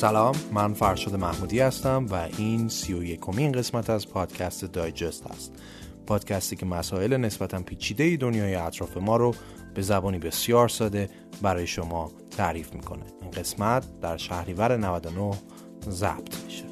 سلام، من فرشاد محمودی هستم و این 31مین قسمت از پادکست دایجست است. پادکستی که مسائل نسبتاً پیچیده دنیای اطراف ما رو به زبانی بسیار ساده برای شما تعریف میکنه. این قسمت در شهریور 99 ضبط میشه.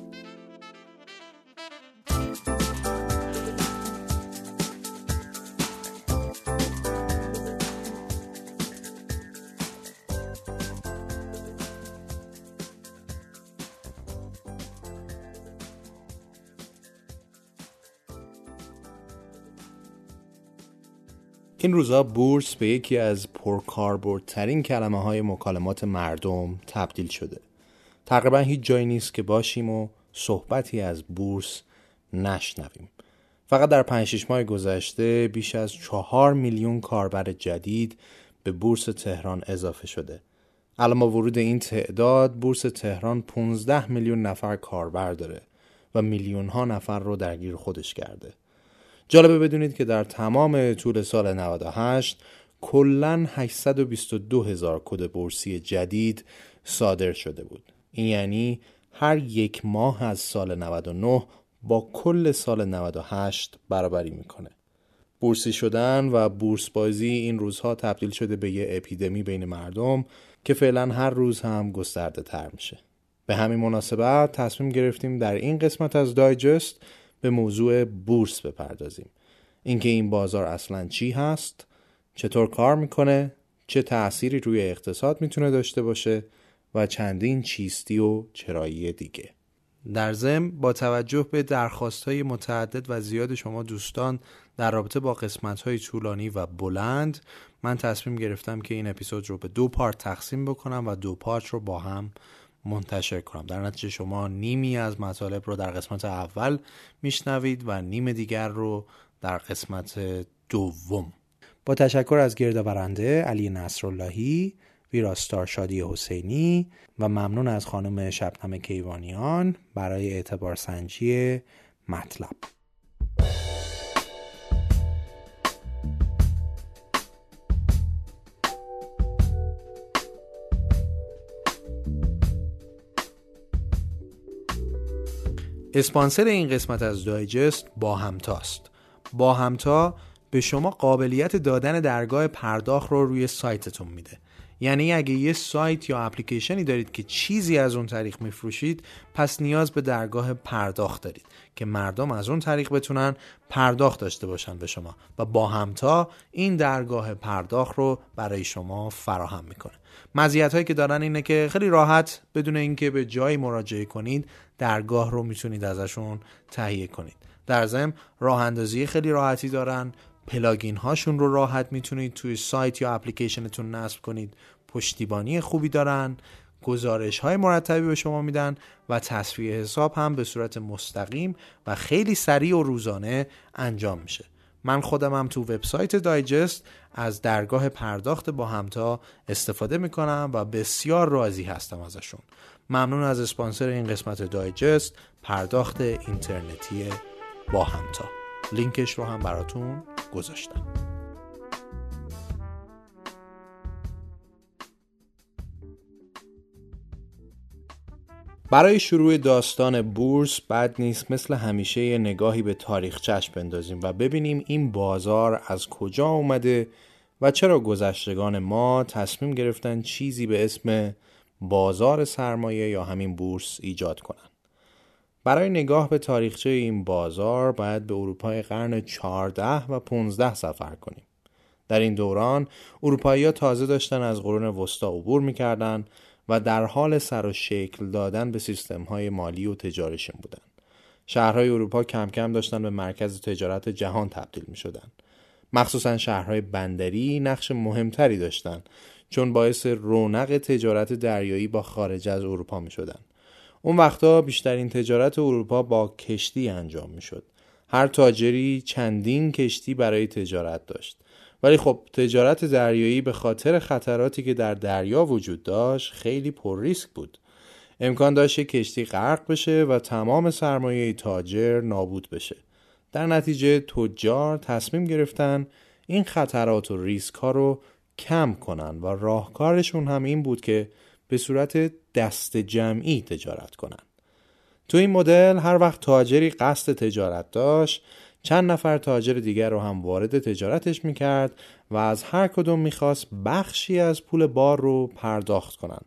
این روزا بورس به یکی از پرکاربردترین کلمه‌های مکالمات مردم تبدیل شده. تقریبا هیچ جایی نیست که باشیم و صحبتی از بورس نشنویم. فقط در 5-6 ماه گذشته بیش از 4 میلیون کاربر جدید به بورس تهران اضافه شده. الان با ورود این تعداد بورس تهران 15 میلیون نفر کاربر داره و میلیون ها نفر رو درگیر خودش کرده. جالبه بدونید که در تمام طول سال 98 کلاً 822 هزار کد بورسی جدید صادر شده بود. این یعنی هر یک ماه از سال 99 با کل سال 98 برابری میکنه. بورسی شدن و بورس بازی این روزها تبدیل شده به یه اپیدمی بین مردم که فعلاً هر روز هم گسترده تر میشه. به همین مناسبت تصمیم گرفتیم در این قسمت از دایجست به موضوع بورس بپردازیم. اینکه این بازار اصلاً چی هست، چطور کار میکنه، چه تأثیری روی اقتصاد میتونه داشته باشه و چندین چیستی و چرایی دیگه. در ضمن با توجه به درخواست‌های متعدد و زیاد شما دوستان در رابطه با قسمت‌های طولانی و بلند، من تصمیم گرفتم که این اپیزود رو به 2 پارت تقسیم بکنم و 2 پارت رو با هم منتشر کنم. در نتیجه شما نیمی از مطالب رو در قسمت اول میشنوید و نیم دیگر رو در قسمت دوم. با تشکر از گردآورنده علی نصراللهی، ویراستار شادی حسینی و ممنون از خانم شبنم کیوانیان برای اعتبار سنجی مطلب. اسپانسر این قسمت از دایجست با همتاست. با همتا به شما قابلیت دادن درگاه پرداخت رو روی سایتتون میده. یعنی اگه یه سایت یا اپلیکیشنی دارید که چیزی از اون طریق میفروشید، پس نیاز به درگاه پرداخت دارید که مردم از اون طریق بتونن پرداخت داشته باشن به شما و با همتا این درگاه پرداخت رو برای شما فراهم میکنه. مزیت‌هایی که دارن اینه که خیلی راحت بدون اینکه به جایی مراجعه کنید درگاه رو میتونید ازشون تهیه کنید. در ضمن راه اندازی خیلی راحتی دارن، پلاگین هاشون رو راحت میتونید توی سایت یا اپلیکیشنتون نصب کنید، پشتیبانی خوبی دارن، گزارش های مرتبی به شما میدن و تصفیه حساب هم به صورت مستقیم و خیلی سریع و روزانه انجام میشه. من خودم هم تو وبسایت دایجست از درگاه پرداخت با همتا استفاده میکنم و بسیار راضی هستم ازشون. ممنون از اسپانسر این قسمت دایجست، پرداخت اینترنتی با همتا. لینکش رو هم براتون گذاشتم. برای شروع داستان بورس بد نیست مثل همیشه یه نگاهی به تاریخچه‌اش بندازیم و ببینیم این بازار از کجا اومده و چرا گذشتگان ما تصمیم گرفتن چیزی به اسم بازار سرمایه یا همین بورس ایجاد کنن. برای نگاه به تاریخچه این بازار باید به اروپای قرن 14 و 15 سفر کنیم. در این دوران اروپایی‌ها تازه داشتن از قرون وسطا عبور می‌کردن و در حال سر و شکل دادن به سیستم‌های مالی و تجاریشون بودن. شهرهای اروپا کم کم داشتن به مرکز تجارت جهان تبدیل می‌شدن. مخصوصاً شهرهای بندری نقش مهمتری داشتن چون باعث رونق تجارت دریایی با خارج از اروپا می‌شدن. اون وقتا بیشترین تجارت اروپا با کشتی انجام میشد. هر تاجری چندین کشتی برای تجارت داشت. ولی خب تجارت دریایی به خاطر خطراتی که در دریا وجود داشت خیلی پر ریسک بود. امکان داشت کشتی غرق بشه و تمام سرمایه تاجر نابود بشه. در نتیجه تجار تصمیم گرفتن این خطرات و ریسک ها رو کم کنن و راهکارشون هم این بود که به صورت دست جمعی تجارت کنند. تو این مدل هر وقت تاجری قصد تجارت داشت، چند نفر تاجر دیگر رو هم وارد تجارتش میکرد و از هر کدوم میخواست بخشی از پول بار رو پرداخت کنن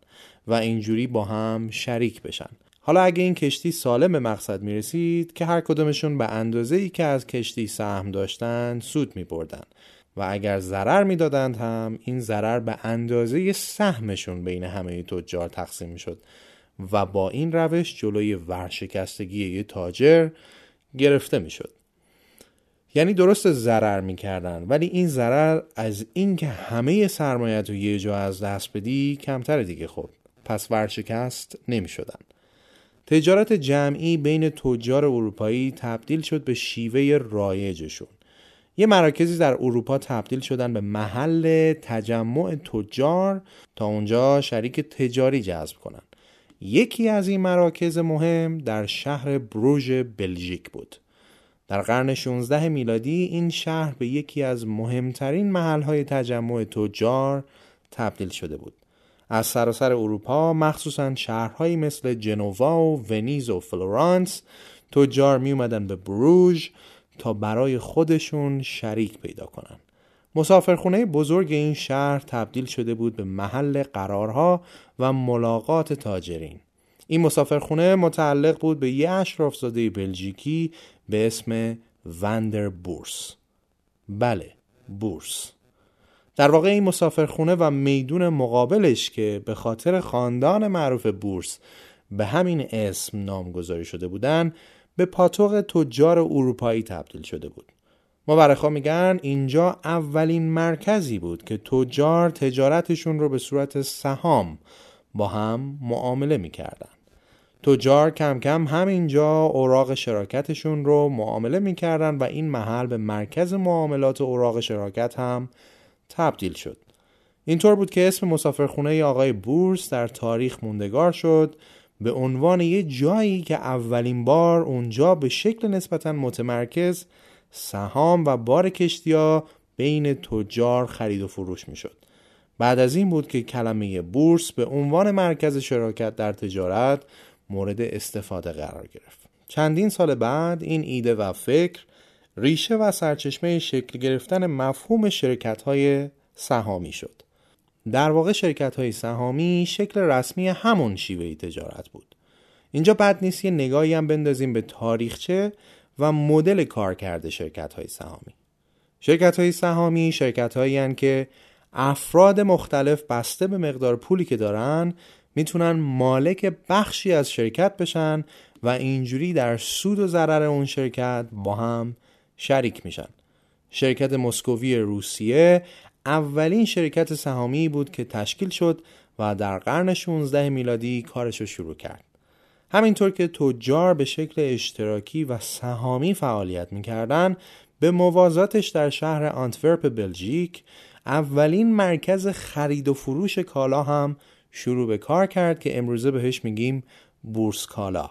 و اینجوری با هم شریک بشن. حالا اگه این کشتی سالم به مقصد میرسید که هر کدومشون به اندازه‌ای که از کشتی سهم داشتن سود میبردن و اگر ضرر میدادند هم این ضرر به اندازه سهمشون بین همه تجار تقسیم میشد و با این روش جلوی ورشکستگی یه تاجر گرفته میشد. یعنی درست ضرر میکردن ولی این ضرر از این که همه سرمایه تو یه جا از دست بدی کمتر دیگه. خب پس ورشکست نمیشدن. تجارت جمعی بین تجار اروپایی تبدیل شد به شیوه رایجشون. یه مراکزی در اروپا تبدیل شدن به محل تجمع تجار تا اونجا شریک تجاری جذب کنن. یکی از این مراکز مهم در شهر بروژ بلژیک بود. در قرن 16 میلادی این شهر به یکی از مهمترین محل‌های تجمع تجار تبدیل شده بود. از سراسر اروپا، مخصوصاً شهرهایی مثل جنوا و ونیز و فلورانس، تجار می اومدن به بروژ تا برای خودشون شریک پیدا کنن. مسافرخونه بزرگ این شهر تبدیل شده بود به محل قرارها و ملاقات تاجرین. این مسافرخونه متعلق بود به یه اشرافزاده بلژیکی به اسم وندر بورس. بله، بورس. در واقع این مسافرخونه و میدون مقابلش که به خاطر خاندان معروف بورس به همین اسم نامگذاری شده بودن، به پاتوق تجار اروپایی تبدیل شده بود. مورخا میگن اینجا اولین مرکزی بود که تجار تجارتشون رو به صورت سهام با هم معامله میکردن. تجار کم کم همینجا اوراق شراکتشون رو معامله میکردن و این محل به مرکز معاملات اوراق شراکت هم تبدیل شد. اینطور بود که اسم مسافرخونه آقای بورس در تاریخ موندگار شد به عنوان یه جایی که اولین بار اونجا به شکل نسبتاً متمرکز سهام و بار کشتی‌ها بین تجار خرید و فروش میشد. بعد از این بود که کلمه بورس به عنوان مرکز شراکت در تجارت مورد استفاده قرار گرفت. چندین سال بعد این ایده و فکر ریشه و سرچشمه شکل گرفتن مفهوم شرکت‌های سهامی شد. در واقع شرکت‌های سهامی شکل رسمی همون شیوه تجارت بود. اینجا بد نیست یه نگاهی هم بندازیم به تاریخچه و مدل کارکرد شرکت‌های سهامی. شرکت‌های سهامی شرکت‌هایی هستند که افراد مختلف بسته به مقدار پولی که دارن میتونن مالک بخشی از شرکت بشن و اینجوری در سود و ضرر اون شرکت با هم شریک میشن. شرکت مسکووی روسیه اولین شرکت سهامی بود که تشکیل شد و در قرن 16 میلادی کارشو شروع کرد. همینطور که تجار به شکل اشتراکی و سهامی فعالیت میکردن، به موازاتش در شهر آنتورپ بلژیک اولین مرکز خرید و فروش کالا هم شروع به کار کرد که امروزه بهش میگیم بورس کالا.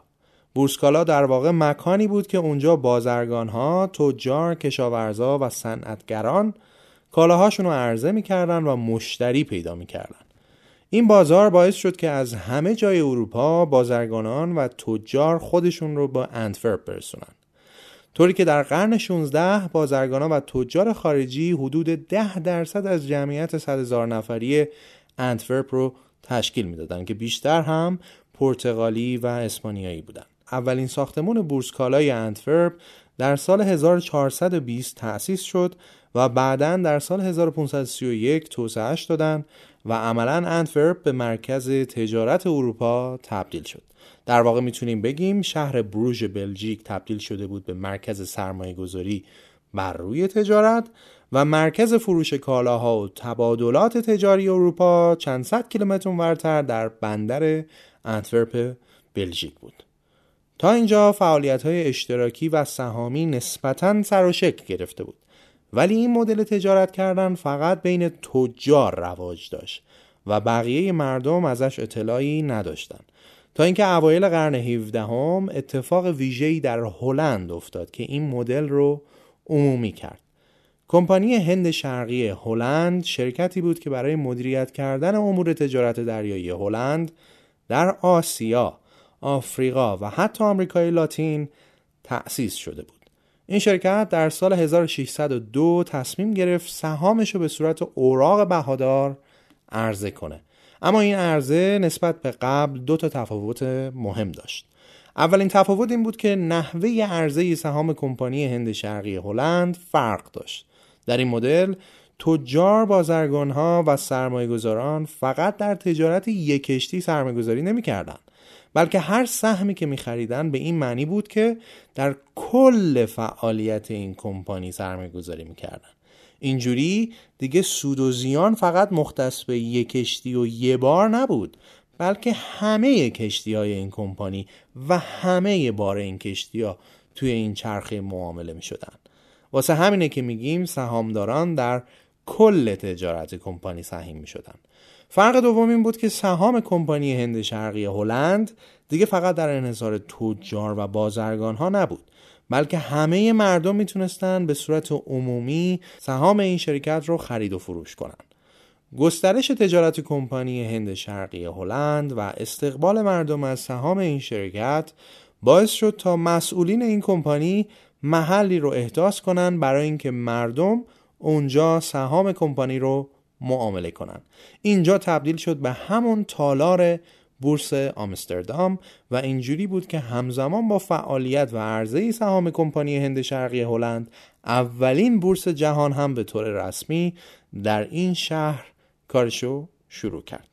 بورس کالا در واقع مکانی بود که اونجا بازرگان‌ها، تجار، کشاورزا و صنعتگران کالاهاشون رو عرضه میکردن و مشتری پیدا میکردن. این بازار باعث شد که از همه جای اروپا بازرگانان و تجار خودشون رو با انتفرپ برسونن، طوری که در قرن 16 بازرگانان و تجار خارجی حدود 10% از جمعیت 100,000 نفری انتفرپ رو تشکیل میدادن که بیشتر هم پرتغالی و اسپانیایی بودن. اولین ساختمان بورس کالای انتفرپ در سال 1420 تأسیس شد و بعداً در سال 1531 توسعه‌اش دادن و عملاً انتفرپ به مرکز تجارت اروپا تبدیل شد. در واقع میتونیم بگیم شهر بروژ بلژیک تبدیل شده بود به مرکز سرمایه‌گذاری بر روی تجارت و مرکز فروش کالاها و تبادلات تجاری اروپا چند صد کیلومتر اونورتر در بندر انتفرپ بلژیک بود. تا اینجا فعالیت‌های اشتراکی و سهامی نسبتاً سر و شکل گرفته بود، ولی این مدل تجارت کردن فقط بین تجار رواج داشت و بقیه مردم ازش اطلاعی نداشتند، تا اینکه اوایل قرن 17 اتفاق ویژه‌ای در هلند افتاد که این مدل رو عمومی کرد. کمپانی هند شرقی هلند شرکتی بود که برای مدیریت کردن امور تجارت دریایی هلند در آسیا، آفریقا و حتی آمریکای لاتین تأسیس شده بود. این شرکت در سال 1602 تصمیم گرفت سهامش رو به صورت اوراق بهادار عرضه کنه. اما این عرضه نسبت به قبل دو تا تفاوت مهم داشت. اولین تفاوت این بود که نحوه عرضه سهام کمپانی هند شرقی هلند فرق داشت. در این مدل تجار، بازرگان‌ها و سرمایه‌گذاران فقط در تجارت یک کشتی سرمایه‌گذاری نمی‌کردند، بلکه هر سهمی که می‌خریدن به این معنی بود که در کل فعالیت این کمپانی سرمایه‌گذاری می‌کردن. اینجوری دیگه سود و زیان فقط مختص به یک کشتی و یه بار نبود، بلکه همه کشتی‌های این کمپانی و همه بار این کشتی‌ها توی این چرخه معامله می‌شدن. واسه همینه که میگیم سهامداران در کل تجارت کمپانی سهیم می‌شدن. فرق دوم این بود که سهام کمپانی هند شرقی هلند دیگه فقط در انحصار تجار و بازرگان‌ها نبود، بلکه همه مردم میتونستن به صورت عمومی سهام این شرکت رو خرید و فروش کنن. گسترش تجارت کمپانی هند شرقی هلند و استقبال مردم از سهام این شرکت باعث شد تا مسئولین این کمپانی محلی رو احداث کنن برای اینکه مردم اونجا سهام کمپانی رو معامله کنن. اینجا تبدیل شد به همون تالار بورس آمستردام و اینجوری بود که همزمان با فعالیت و عرضه سهام کمپانی هند شرقی هلند، اولین بورس جهان هم به طور رسمی در این شهر کارشو شروع کرد.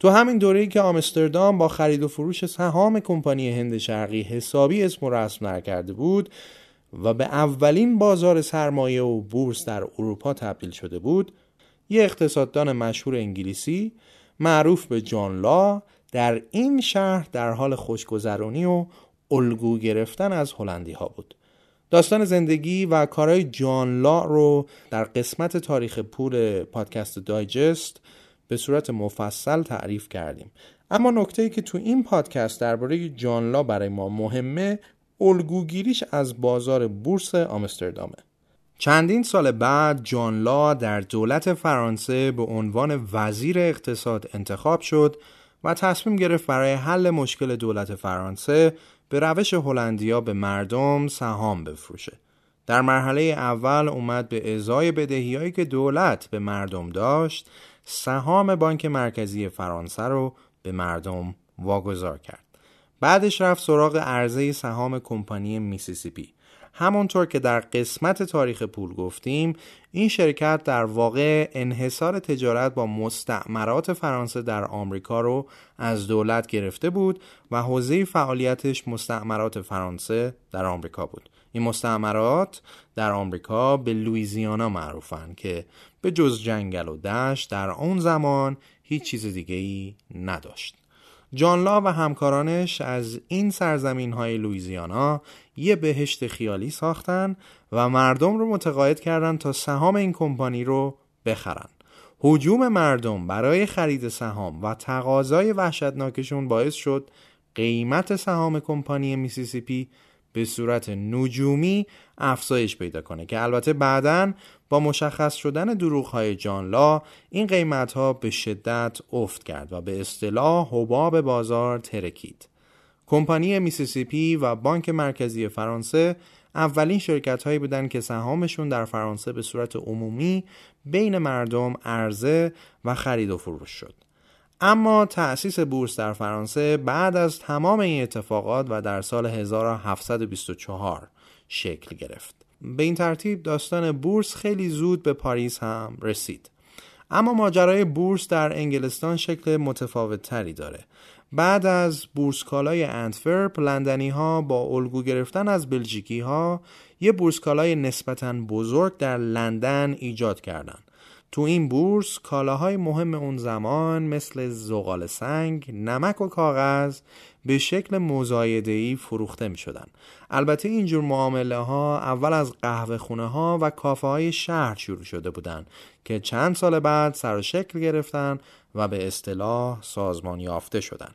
تو همین دوره‌ای که آمستردام با خرید و فروش سهام کمپانی هند شرقی حسابی اسم و رسم نکرده بود و به اولین بازار سرمایه و بورس در اروپا تبدیل شده بود، یه اقتصاددان مشهور انگلیسی معروف به جان لا در این شهر در حال خوشگذرانی و الگو گرفتن از هلندی ها بود. داستان زندگی و کارهای جان لا رو در قسمت تاریخ پول پادکست دایجست به صورت مفصل تعریف کردیم. اما نکته‌ای که تو این پادکست درباره جان لا برای ما مهمه، الگوگیریش از بازار بورس آمستردامه. چندین سال بعد جان لا در دولت فرانسه به عنوان وزیر اقتصاد انتخاب شد و تصمیم گرفت برای حل مشکل دولت فرانسه به روش هلندیا به مردم سهام بفروشه. در مرحله اول اومد به ازای بدهی‌هایی که دولت به مردم داشت، سهام بانک مرکزی فرانسه رو به مردم واگذار کرد. بعدش رفت سراغ عرضه سهام کمپانی میسیسیپی. همونطور که در قسمت تاریخ پول گفتیم، این شرکت در واقع انحصار تجارت با مستعمرات فرانسه در آمریکا رو از دولت گرفته بود و حوزه فعالیتش مستعمرات فرانسه در آمریکا بود. این مستعمرات در آمریکا به لوئیزیانا معروفن که به جز جنگل و دشت در اون زمان هیچ چیز دیگه‌ای نداشت. جان لا و همکارانش از این سرزمین‌های لوئیزیانا یه بهشت خیالی ساختن و مردم رو متقاعد کردن تا سهام این کمپانی رو بخرن. هجوم مردم برای خرید سهام و تقاضای وحشتناکشون باعث شد قیمت سهام کمپانی میسیسیپی به صورت نجومی افزایش پیدا کنه که البته بعداً با مشخص شدن دروغ‌های جان لا این قیمت‌ها به شدت افت کرد و به اصطلاح حباب بازار ترکید. کمپانی میسیسیپی و بانک مرکزی فرانسه اولین شرکت‌هایی بودند که سهامشون در فرانسه به صورت عمومی بین مردم عرضه و خرید و فروش شد. اما تأسیس بورس در فرانسه بعد از تمام این اتفاقات و در سال 1724 شکل گرفت. به این ترتیب داستان بورس خیلی زود به پاریس هم رسید. اما ماجرای بورس در انگلستان شکل متفاوت تری داره. بعد از بورس کالای انتفرپ، لندنی ها با الگو گرفتن از بلژیکی ها یه بورس کالای نسبتاً بزرگ در لندن ایجاد کردند. تو این بورس کالاهای مهم اون زمان مثل زغال سنگ، نمک و کاغذ به شکل مزایده‌ای فروخته می شدن. البته اینجور معامله ها اول از قهوه خونه ها و کافه های شهر شروع شده بودن که چند سال بعد سر و شکل گرفتن و به اصطلاح سازمان یافته شدن.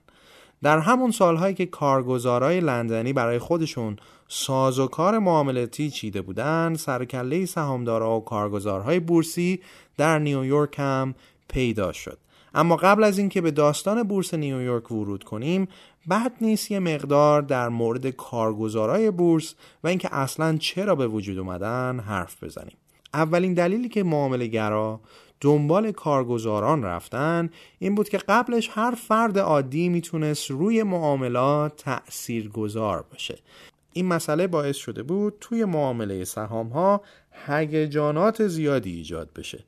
در همون سالهایی که کارگزارای لندنی برای خودشون سازوکار معاملاتی چیده بودند، سرکله سهامدارا و کارگزارهای بورسی در نیویورک هم پیدا شد. اما قبل از اینکه به داستان بورس نیویورک ورود کنیم، بد نیست یه مقدار در مورد کارگزارای بورس و اینکه اصلاً چرا به وجود اومدن حرف بزنیم. اولین دلیلی که معامله‌گرا دنبال کارگزاران رفتن این بود که قبلش هر فرد عادی میتونست روی معاملات تأثیرگذار باشه. این مسئله باعث شده بود توی معامله سهام ها هیجانات زیادی ایجاد بشه.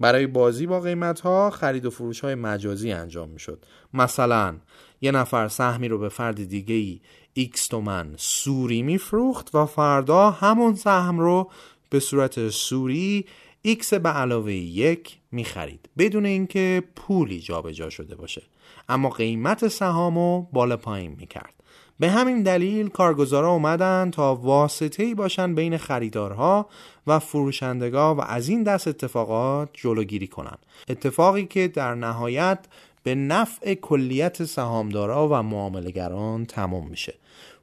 برای بازی با قیمت ها خرید و فروش های مجازی انجام میشد. مثلا یه نفر سهمی رو به فرد دیگه‌ای X تومن سوری میفروخت و فردا همون سهم رو به صورت سوری X به علاوه 1 میخرید، بدون اینکه پولی جابجا شده باشه، اما قیمت سهامو بالا پایین میکرد. به همین دلیل کارگزارا اومدن تا واسطه‌ای باشن بین خریدارها و فروشندگان و از این دست اتفاقات جلوگیری کنن، اتفاقی که در نهایت به نفع کلیت سهامدارا و معامله‌گران تمام میشه.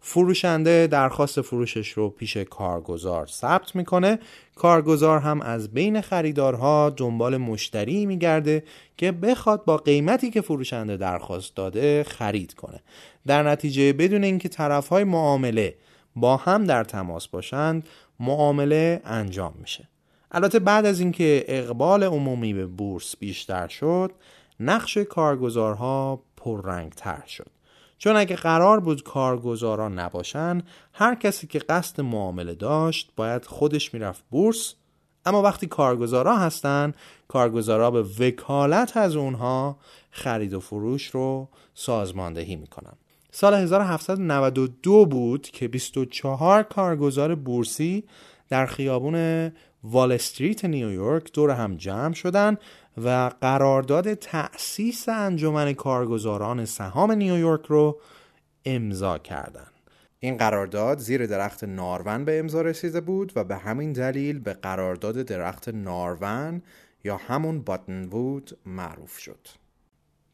فروشنده درخواست فروشش رو پیش کارگزار ثبت میکنه، کارگزار هم از بین خریدارها دنبال مشتری میگرده که بخواد با قیمتی که فروشنده درخواست داده خرید کنه. در نتیجه بدون اینکه طرفهای معامله با هم در تماس باشند، معامله انجام میشه. البته بعد از اینکه اقبال عمومی به بورس بیشتر شد، نقش کارگزارها پررنگتر شد، چون اگه قرار بود کارگزارا نباشن، هر کسی که قصد معامله داشت باید خودش میرفت بورس، اما وقتی کارگزارا هستن، کارگزارا به وکالت از اونها خرید و فروش رو سازماندهی میکنن. سال 1792 بود که 24 کارگزار بورسی در خیابون وال استریت نیویورک دور هم جمع شدن و قرارداد تأسیس انجمن کارگزاران سهام نیویورک رو امضا کردند. این قرارداد زیر درخت نارون به امضا رسیده بود و به همین دلیل به قرارداد درخت نارون یا همون باتن وود معروف شد.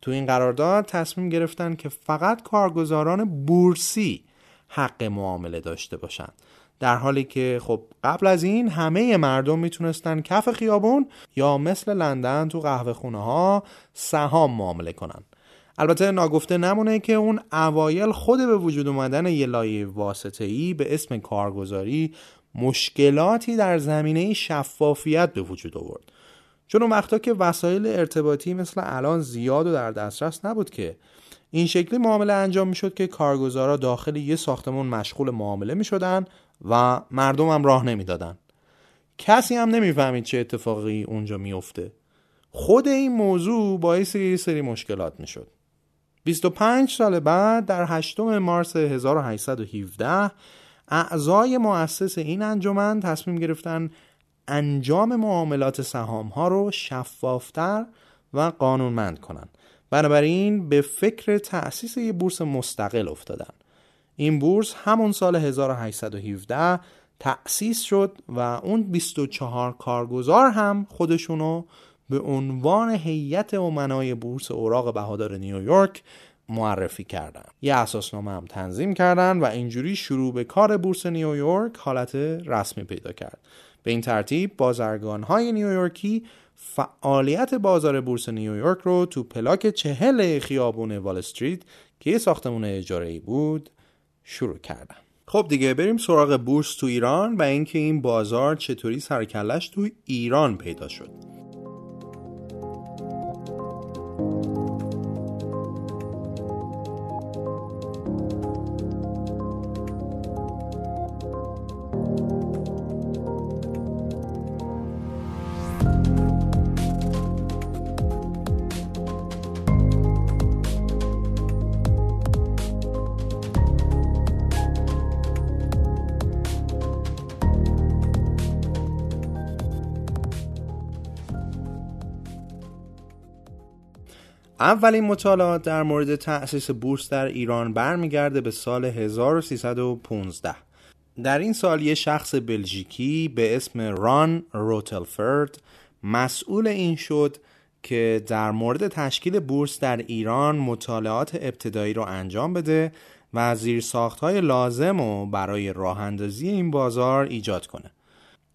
تو این قرارداد تصمیم گرفتن که فقط کارگزاران بورسی حق معامله داشته باشند، در حالی که خب قبل از این همه مردم میتونستن کف خیابون یا مثل لندن تو قهوه خونه ها سهام معامله کنن. البته ناگفته نمونه که اون اوایل خود به وجود اومدن یه لایه واسطه‌ای به اسم کارگزاری مشکلاتی در زمینه شفافیت به وجود آورد، چون اون وقتا که وسایل ارتباطی مثل الان زیاد و در دسترس نبود که این شکلی معامله انجام میشد که کارگزارا داخل یه ساختمان مشغول معامله میشدن و مردم هم راه نمیدادن. کسی هم نمیفهمید چه اتفاقی اونجا میفته. خود این موضوع باعث یه سری مشکلات میشد. 25 سال بعد در 8 مارس 1817 اعضای مؤسس این انجمن تصمیم گرفتن انجام معاملات سهام ها رو شفافتر و قانونمند کنن. بنابراین به فکر تأسیس یه بورس مستقل افتادن. این بورس همون سال 1817 تأسیس شد و اون 24 کارگزار هم خودشونو به عنوان هیئت امنای بورس اوراق بهادار نیویورک معرفی کردن. یه اساسنامه هم تنظیم کردن و اینجوری شروع به کار بورس نیویورک حالت رسمی پیدا کرد. به این ترتیب بازرگان‌های نیویورکی فعالیت بازار بورس نیویورک رو تو پلاک 40 خیابون وال استریت که یه ساختمان اجاره‌ای بود شروع کردن. خب دیگه بریم سراغ بورس تو ایران و اینکه این بازار چطوری سرکلش تو ایران پیدا شد. اولین مطالعات در مورد تأسیس بورس در ایران برمیگرده به سال 1315. در این سال یک شخص بلژیکی به اسم ران روتلفرد مسئول این شد که در مورد تشکیل بورس در ایران مطالعات ابتدایی رو انجام بده و زیرساخت‌های لازم رو برای راه اندازی این بازار ایجاد کنه.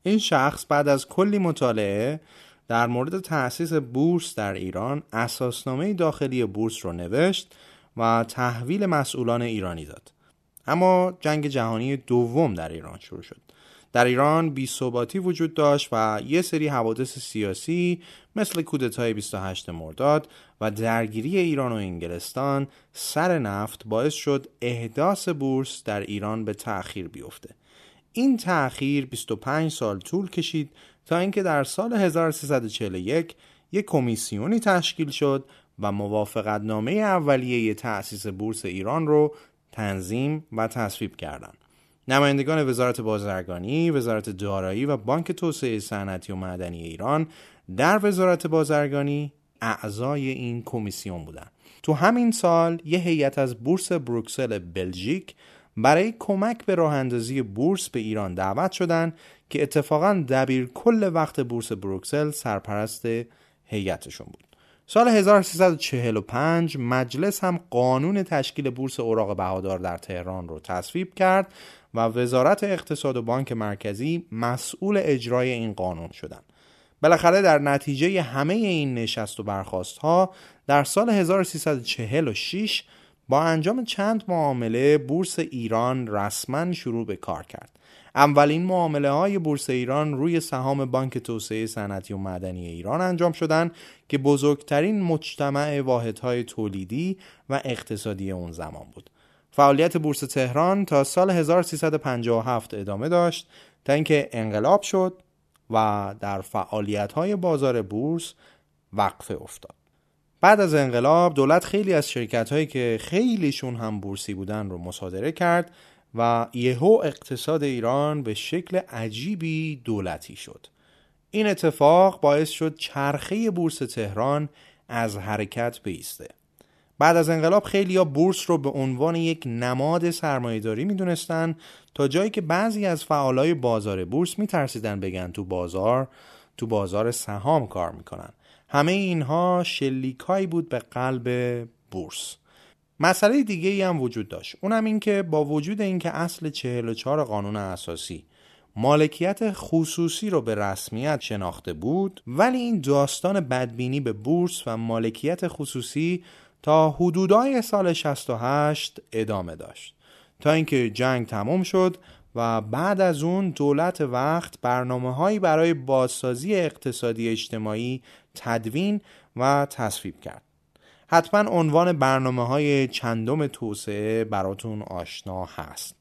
این شخص بعد از کلی مطالعه در مورد تأسیس بورس در ایران اساسنامه داخلی بورس رو نوشت و تحویل مسئولان ایرانی داد. اما جنگ جهانی دوم در ایران شروع شد. در ایران بی‌ثباتی وجود داشت و یه سری حوادث سیاسی مثل کودتای 28 مرداد و درگیری ایران و انگلستان سر نفت باعث شد احداث بورس در ایران به تأخیر بیفته. این تأخیر 25 سال طول کشید تا اینکه در سال 1341 یک کمیسیونی تشکیل شد و موافقتنامه اولیه تأسیس بورس ایران رو تنظیم و تصویب کردند. نمایندگان وزارت بازرگانی، وزارت دارایی و بانک توسعه صنعتی و معدنی ایران در وزارت بازرگانی اعضای این کمیسیون بودند. تو همین سال یه هیئت از بورس بروکسل بلژیک برای کمک به راه اندازی بورس به ایران دعوت شدند که اتفاقاً دبیر کل وقت بورس بروکسل سرپرست هیئتشون بود. سال 1345 مجلس هم قانون تشکیل بورس اوراق بهادار در تهران رو تصویب کرد و وزارت اقتصاد و بانک مرکزی مسئول اجرای این قانون شدند. بالاخره در نتیجه همه این نشست و برخاست ها در سال 1346 با انجام چند معامله بورس ایران رسما شروع به کار کرد. اولین معامله های بورس ایران روی سهام بانک توسعه صنعتی و معدنی ایران انجام شدند که بزرگترین مجتمع واحدهای تولیدی و اقتصادی اون زمان بود. فعالیت بورس تهران تا سال 1357 ادامه داشت تا اینکه انقلاب شد و در فعالیت‌های بازار بورس وقفه افتاد. بعد از انقلاب دولت خیلی از شرکت‌هایی که خیلیشون هم بورسی بودن رو مصادره کرد و یهو اقتصاد ایران به شکل عجیبی دولتی شد. این اتفاق باعث شد چرخه بورس تهران از حرکت بایسته. بعد از انقلاب خیلی‌ها بورس رو به عنوان یک نماد سرمایه‌داری می‌دونستن، تا جایی که بعضی از فعالای بازار بورس می‌ترسیدن بگن تو بازار سهام کار می‌کنن. همه اینها شلیکایی بود به قلب بورس. مسئله دیگه‌ای هم وجود داشت. اونم این که با وجود اینکه اصل 44 قانون اساسی مالکیت خصوصی رو به رسمیت شناخته بود، ولی این داستان بدبینی به بورس و مالکیت خصوصی تا حدودای سال 68 ادامه داشت، تا اینکه جنگ تمام شد و بعد از اون دولت وقت برنامه‌هایی برای بازسازی اقتصادی اجتماعی تدوین و تصویب کرد. حتما عنوان برنامه‌های چندم توسعه براتون آشنا هست.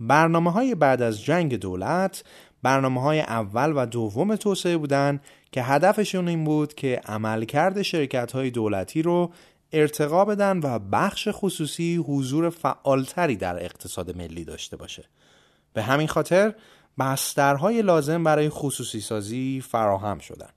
برنامه‌های بعد از جنگ دولت برنامه‌های اول و دوم توسعه بودن که هدفشون این بود که عملکرد شرکت‌های دولتی رو ارتقا بدن و بخش خصوصی حضور فعالتری در اقتصاد ملی داشته باشه. به همین خاطر بسترهای لازم برای خصوصی سازی فراهم شدن.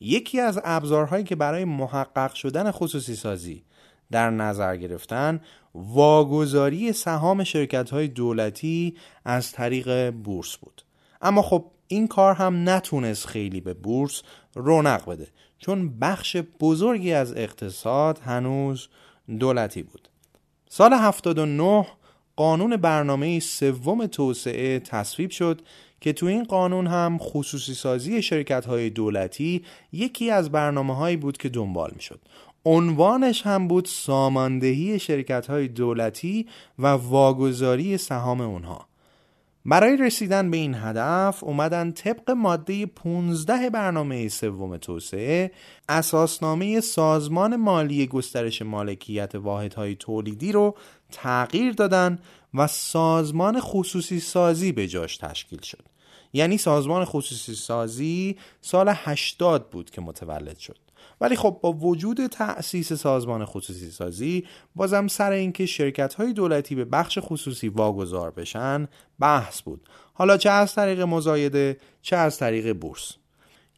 یکی از ابزارهایی که برای محقق شدن خصوصی سازی در نظر گرفتن واگذاری سهام شرکت‌های دولتی از طریق بورس بود. اما خب این کار هم نتونست خیلی به بورس رونق بده، چون بخش بزرگی از اقتصاد هنوز دولتی بود. سال 79 قانون برنامه سوم توسعه تصویب شد که تو این قانون هم خصوصی سازی شرکت‌های دولتی یکی از برنامه‌هایی بود که دنبال می‌شد. عنوانش هم بود ساماندهی شرکت‌های دولتی و واگذاری سهام اونها. برای رسیدن به این هدف اومدن طبق ماده 15 برنامه سوم توسعه اساسنامه سازمان مالی گسترش مالکیت واحدهای تولیدی رو تغییر دادن و سازمان خصوصی سازی به جاش تشکیل شد. یعنی سازمان خصوصی سازی سال 80 بود که متولد شد. ولی خب با وجود تأسیس سازمان خصوصی سازی بازم سر اینکه شرکت‌های دولتی به بخش خصوصی واگذار بشن بحث بود، حالا چه از طریق مزایده چه از طریق بورس.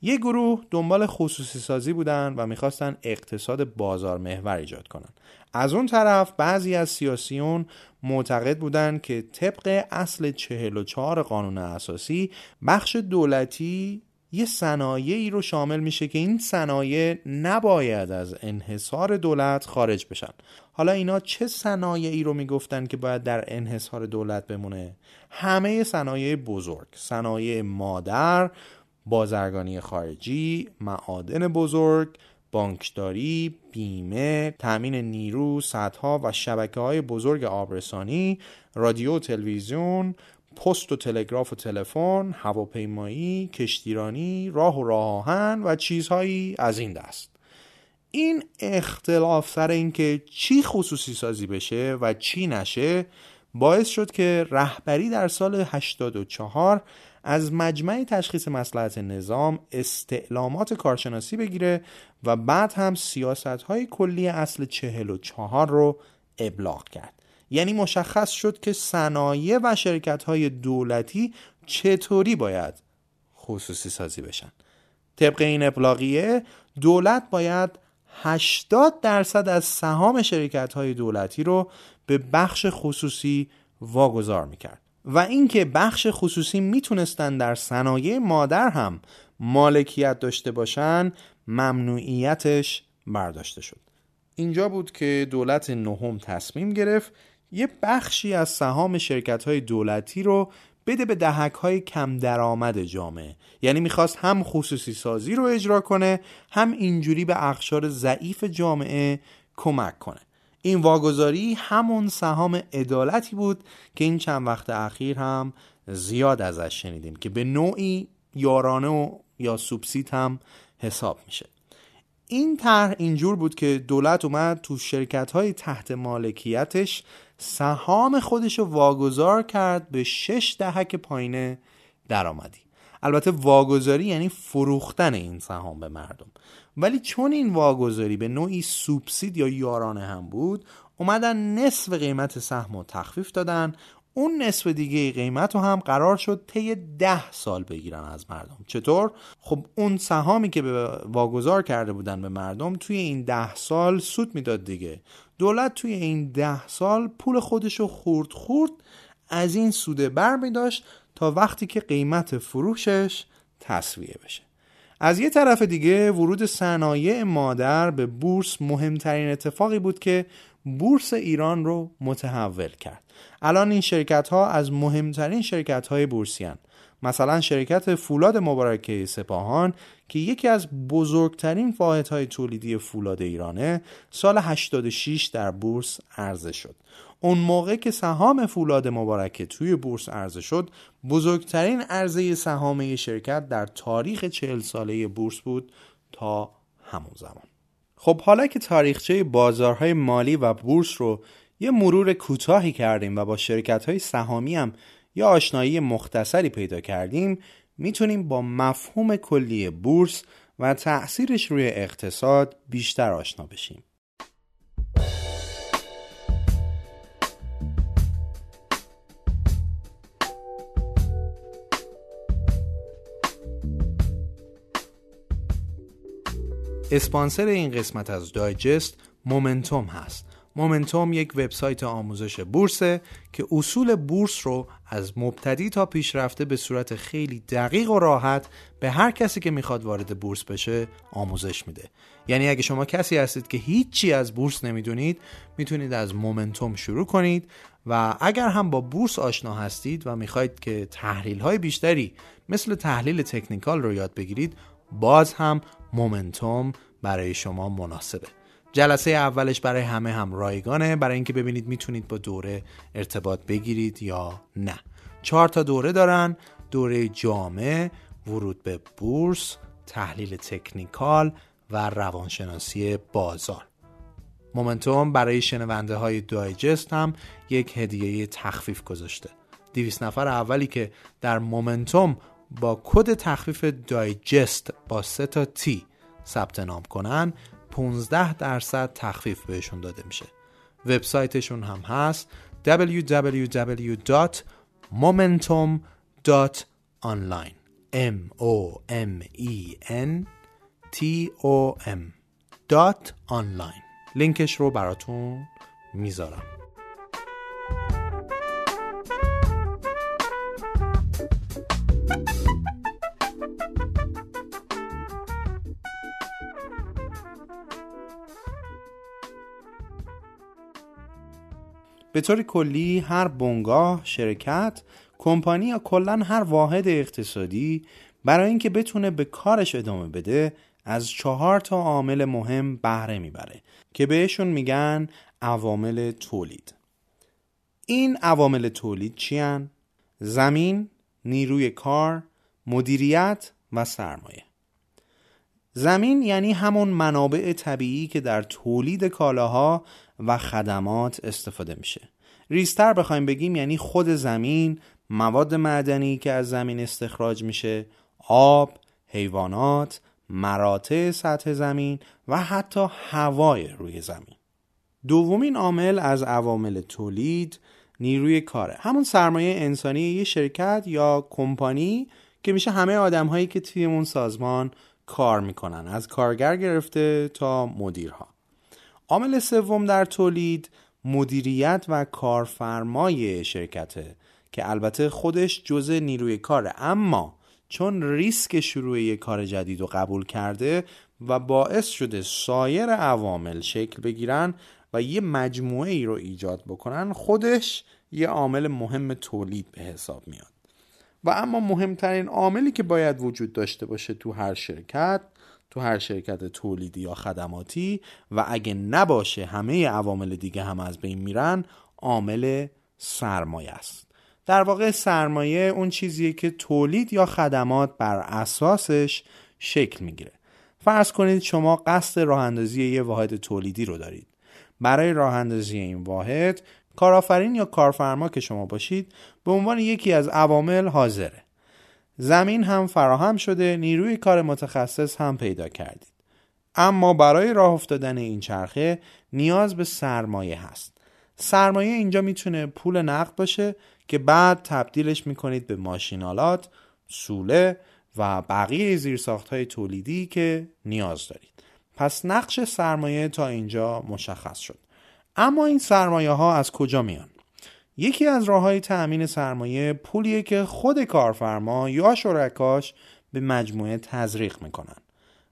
یک گروه دنبال خصوصی سازی بودن و می‌خواستن اقتصاد بازار محور ایجاد کنن. از اون طرف بعضی از سیاسیون معتقد بودن که طبق اصل 44 قانون اساسی بخش دولتی یه صنایعی رو شامل میشه که این صنایع نباید از انحصار دولت خارج بشن. حالا اینا چه صنایعی رو میگفتن که باید در انحصار دولت بمونه؟ همه صنایع بزرگ، صنایع مادر، بازرگانی خارجی، معادن بزرگ، بانکداری، بیمه، تامین نیرو، سدها و شبکه‌های بزرگ آبرسانی، رادیو و تلویزیون، پست و تلگراف و تلفن، هواپیمایی، کشتیرانی، راه و راه آهن و چیزهایی از این دست. این اختلاف سر این که چی خصوصی سازی بشه و چی نشه باعث شد که رهبری در سال 84 از مجمع تشخیص مصلحت نظام استعلامات کارشناسی بگیره و بعد هم سیاست‌های کلی اصل 44 رو ابلاغ کرد. یعنی مشخص شد که صنایع و شرکت‌های دولتی چطوری باید خصوصی سازی بشن. طبق این ابلاغیه دولت باید 80% از سهام شرکت‌های دولتی رو به بخش خصوصی واگذار می‌کرد و اینکه بخش خصوصی میتونستن در صنایع مادر هم مالکیت داشته باشن ممنوعیتش برداشته شد. اینجا بود که دولت نهم تصمیم گرفت یه بخشی از سهام شرکت‌های دولتی رو بده به دهک‌های کم درآمد جامعه، یعنی می‌خواست هم خصوصی سازی رو اجرا کنه هم اینجوری به اقشار ضعیف جامعه کمک کنه. این واگذاری همون سهام عدالتی بود که این چند وقت اخیر هم زیاد ازش شنیدیم که به نوعی یارانه و یا سوبسید هم حساب میشه. این طرح اینجور بود که دولت اومد تو شرکت‌های تحت مالکیتش سهام خودشو واگذار کرد به 6 دهک پایینه درآمدی. البته واگذاری یعنی فروختن این سهام به مردم، ولی چون این واگذاری به نوعی سوبسید یا یارانه هم بود اومدن نصف قیمت سهم رو تخفیف دادن، اون نصف دیگه قیمت رو هم قرار شد طی 10 سال بگیرن از مردم. چطور؟ خب اون سهامی که واگذار کرده بودن به مردم توی این 10 سال سود میداد دیگه. دولت توی این 10 سال پول خودشو خورد خورد از این سوده بر میداشت تا وقتی که قیمت فروشش تسویه بشه. از یه طرف دیگه ورود صنایع مادر به بورس مهمترین اتفاقی بود که بورس ایران رو متحول کرد. الان این شرکت‌ها از مهمترین شرکت‌های بورسی هستند. مثلا شرکت فولاد مبارکه سپاهان که یکی از بزرگترین واحدهای تولیدی فولاد ایرانه سال 86 در بورس عرضه شد. اون موقع که سهام فولاد مبارکه توی بورس عرضه شد بزرگترین عرضه سهامی شرکت در تاریخ 40 ساله بورس بود تا همون زمان. خب حالا که تاریخچه بازارهای مالی و بورس رو یه مرور کوتاهی کردیم و با شرکت‌های سهامی هم یه آشنایی مختصری پیدا کردیم، میتونیم با مفهوم کلی بورس و تأثیرش روی اقتصاد بیشتر آشنا بشیم. اسپانسر این قسمت از دایجست مومنتوم هست. مومنتوم یک وبسایت آموزش بورسه که اصول بورس رو از مبتدی تا پیشرفته به صورت خیلی دقیق و راحت به هر کسی که میخواد وارد بورس بشه آموزش میده. یعنی اگه شما کسی هستید که هیچی از بورس نمیدونید میتونید از مومنتوم شروع کنید و اگر هم با بورس آشنا هستید و میخواید که تحلیل‌های بیشتری مثل تحلیل تکنیکال رو یاد بگیرید باز هم مومنتوم برای شما مناسبه. جلسه اولش برای همه هم رایگانه برای اینکه ببینید میتونید با دوره ارتباط بگیرید یا نه. 4 تا دوره دارن: دوره جامع، ورود به بورس، تحلیل تکنیکال و روانشناسی بازار. مومنتوم برای شنونده های دایجست هم یک هدیه تخفیف گذاشته. 200 نفر اولی که در مومنتوم با کد تخفیف دایجست با 3 تا تی ثبت نام کنن 15% تخفیف بهشون داده میشه. وبسایتشون هم هست www.momentum.online momentom.online. لینکش رو براتون میذارم. به طور کلی هر بنگاه، شرکت، کمپانی یا کلاً هر واحد اقتصادی برای اینکه بتونه به کارش ادامه بده از 4 عامل مهم بهره میبره که بهشون میگن عوامل تولید. این عوامل تولید چی هن؟ زمین، نیروی کار، مدیریت و سرمایه. زمین یعنی همون منابع طبیعی که در تولید کالاها و خدمات استفاده میشه. ریزتر بخوایم بگیم یعنی خود زمین، مواد معدنی که از زمین استخراج میشه، آب، حیوانات، مراتع سطح زمین و حتی هوای روی زمین. دومین عامل از عوامل تولید نیروی کاره، همون سرمایه انسانی یه شرکت یا کمپانی که میشه همه آدم‌هایی که توی اون سازمان کار میکنن، از کارگر گرفته تا مدیرها. عامل سوم در تولید مدیریت و کارفرمای شرکته که البته خودش جزء نیروی کاره، اما چون ریسک شروع یک کار جدید رو قبول کرده و باعث شده سایر عوامل شکل بگیرن و یه مجموعه ای رو ایجاد بکنن، خودش یه عامل مهم تولید به حساب میاد. و اما مهمترین عاملی که باید وجود داشته باشه تو هر شرکت تولیدی یا خدماتی و اگه نباشه همه عوامل دیگه هم از بین میرن، عامل سرمایه است. در واقع سرمایه اون چیزیه که تولید یا خدمات بر اساسش شکل میگیره. فرض کنید شما قصد راه اندازی یه واحد تولیدی رو دارید. برای راه اندازی این واحد کارآفرین یا کارفرما که شما باشید به عنوان یکی از عوامل حاضره. زمین هم فراهم شده، نیروی کار متخصص هم پیدا کردید. اما برای راه افتادن این چرخه نیاز به سرمایه هست. سرمایه اینجا میتونه پول نقد باشه که بعد تبدیلش میکنید به ماشینالات، سوله و بقیه زیرساخت‌های تولیدی که نیاز دارید. پس نقش سرمایه تا اینجا مشخص شد. اما این سرمایه ها از کجا میان؟ یکی از راه‌های تأمین سرمایه پولیه که خود کارفرما یا شرکاش به مجموعه تزریق میکنن.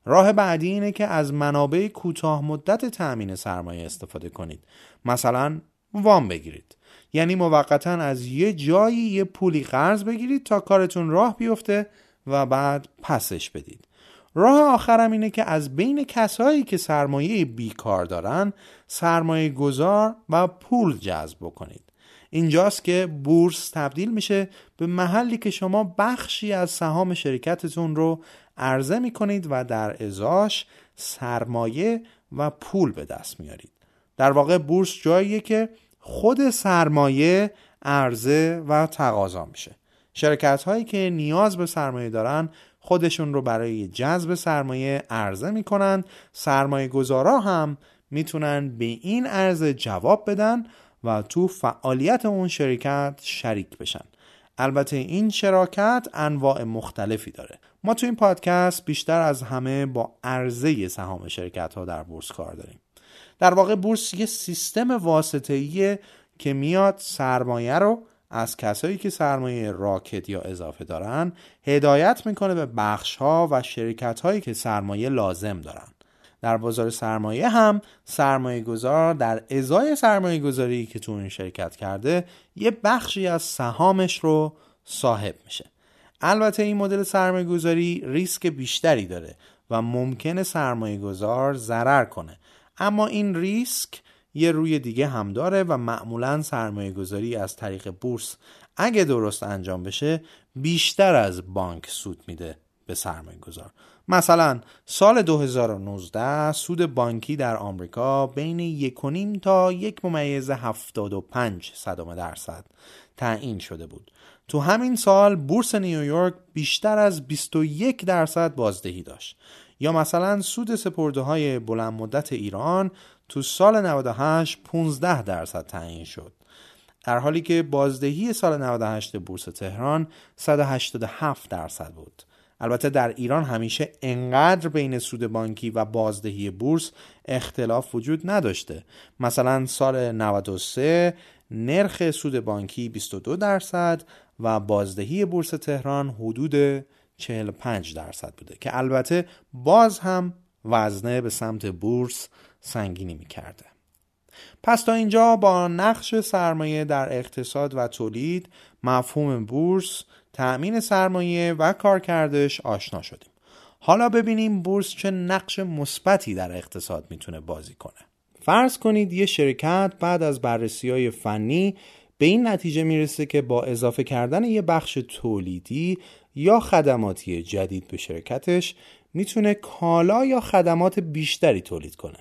راه بعدی اینه که از منابع کوتاه مدت تأمین سرمایه استفاده کنید. مثلا وام بگیرید. یعنی موقتاً از یه جایی یه پولی قرض بگیرید تا کارتون راه بیفته و بعد پسش بدید. راه آخرم اینه که از بین کسایی که سرمایه بیکار دارن سرمایه گذار و پول جذب بکنید. اینجاست که بورس تبدیل میشه به محلی که شما بخشی از سهام شرکتتون رو عرضه میکنید و در ازاش سرمایه و پول به دست میارید. در واقع بورس جاییه که خود سرمایه عرضه و تقاضا میشه. شرکت هایی که نیاز به سرمایه دارن خودشون رو برای جذب سرمایه عرضه میکنن، سرمایه گذارا هم میتونن به این عرضه جواب بدن و تو فعالیت اون شرکت شریک بشن. البته این شراکت انواع مختلفی داره. ما تو این پادکست بیشتر از همه با عرضه سهام شرکت ها در بورس کار داریم. در واقع بورس یه سیستم واسطه‌ایه که میاد سرمایه رو از کسایی که سرمایه راکد یا اضافه دارن هدایت میکنه به بخش‌ها و شرکت‌هایی که سرمایه لازم دارن. در بازار سرمایه هم سرمایه گذار در ازای سرمایه گذاری که تو این شرکت کرده یه بخشی از سهامش رو صاحب میشه. البته این مدل سرمایه گذاری ریسک بیشتری داره و ممکنه سرمایه گذار ضرر کنه، اما این ریسک یه روی دیگه هم داره و معمولاً سرمایه گذاری از طریق بورس اگه درست انجام بشه بیشتر از بانک سود میده به سرمایه گذار. مثلا سال 2019 سود بانکی در آمریکا بین 1.5 تا 1.75% تعیین شده بود. تو همین سال بورس نیویورک بیشتر از 21% بازدهی داشت. یا مثلا سود سپرده‌های بلند مدت ایران تو سال 98 15% تعیین شد، در حالی که بازدهی سال 98 بورس تهران 187% بود. البته در ایران همیشه انقدر بین سود بانکی و بازدهی بورس اختلاف وجود نداشته. مثلا سال 93 نرخ سود بانکی 22% و بازدهی بورس تهران حدود 45% بوده که البته باز هم وزنه به سمت بورس سنگینی میکرده. پس تا اینجا با نقش سرمایه در اقتصاد و تولید، مفهوم بورس، تأمین سرمایه و کارکردش آشنا شدیم. حالا ببینیم بورس چه نقش مثبتی در اقتصاد میتونه بازی کنه. فرض کنید یه شرکت بعد از بررسی‌های فنی به این نتیجه میرسه که با اضافه کردن یه بخش تولیدی یا خدماتی جدید به شرکتش میتونه کالا یا خدمات بیشتری تولید کنه.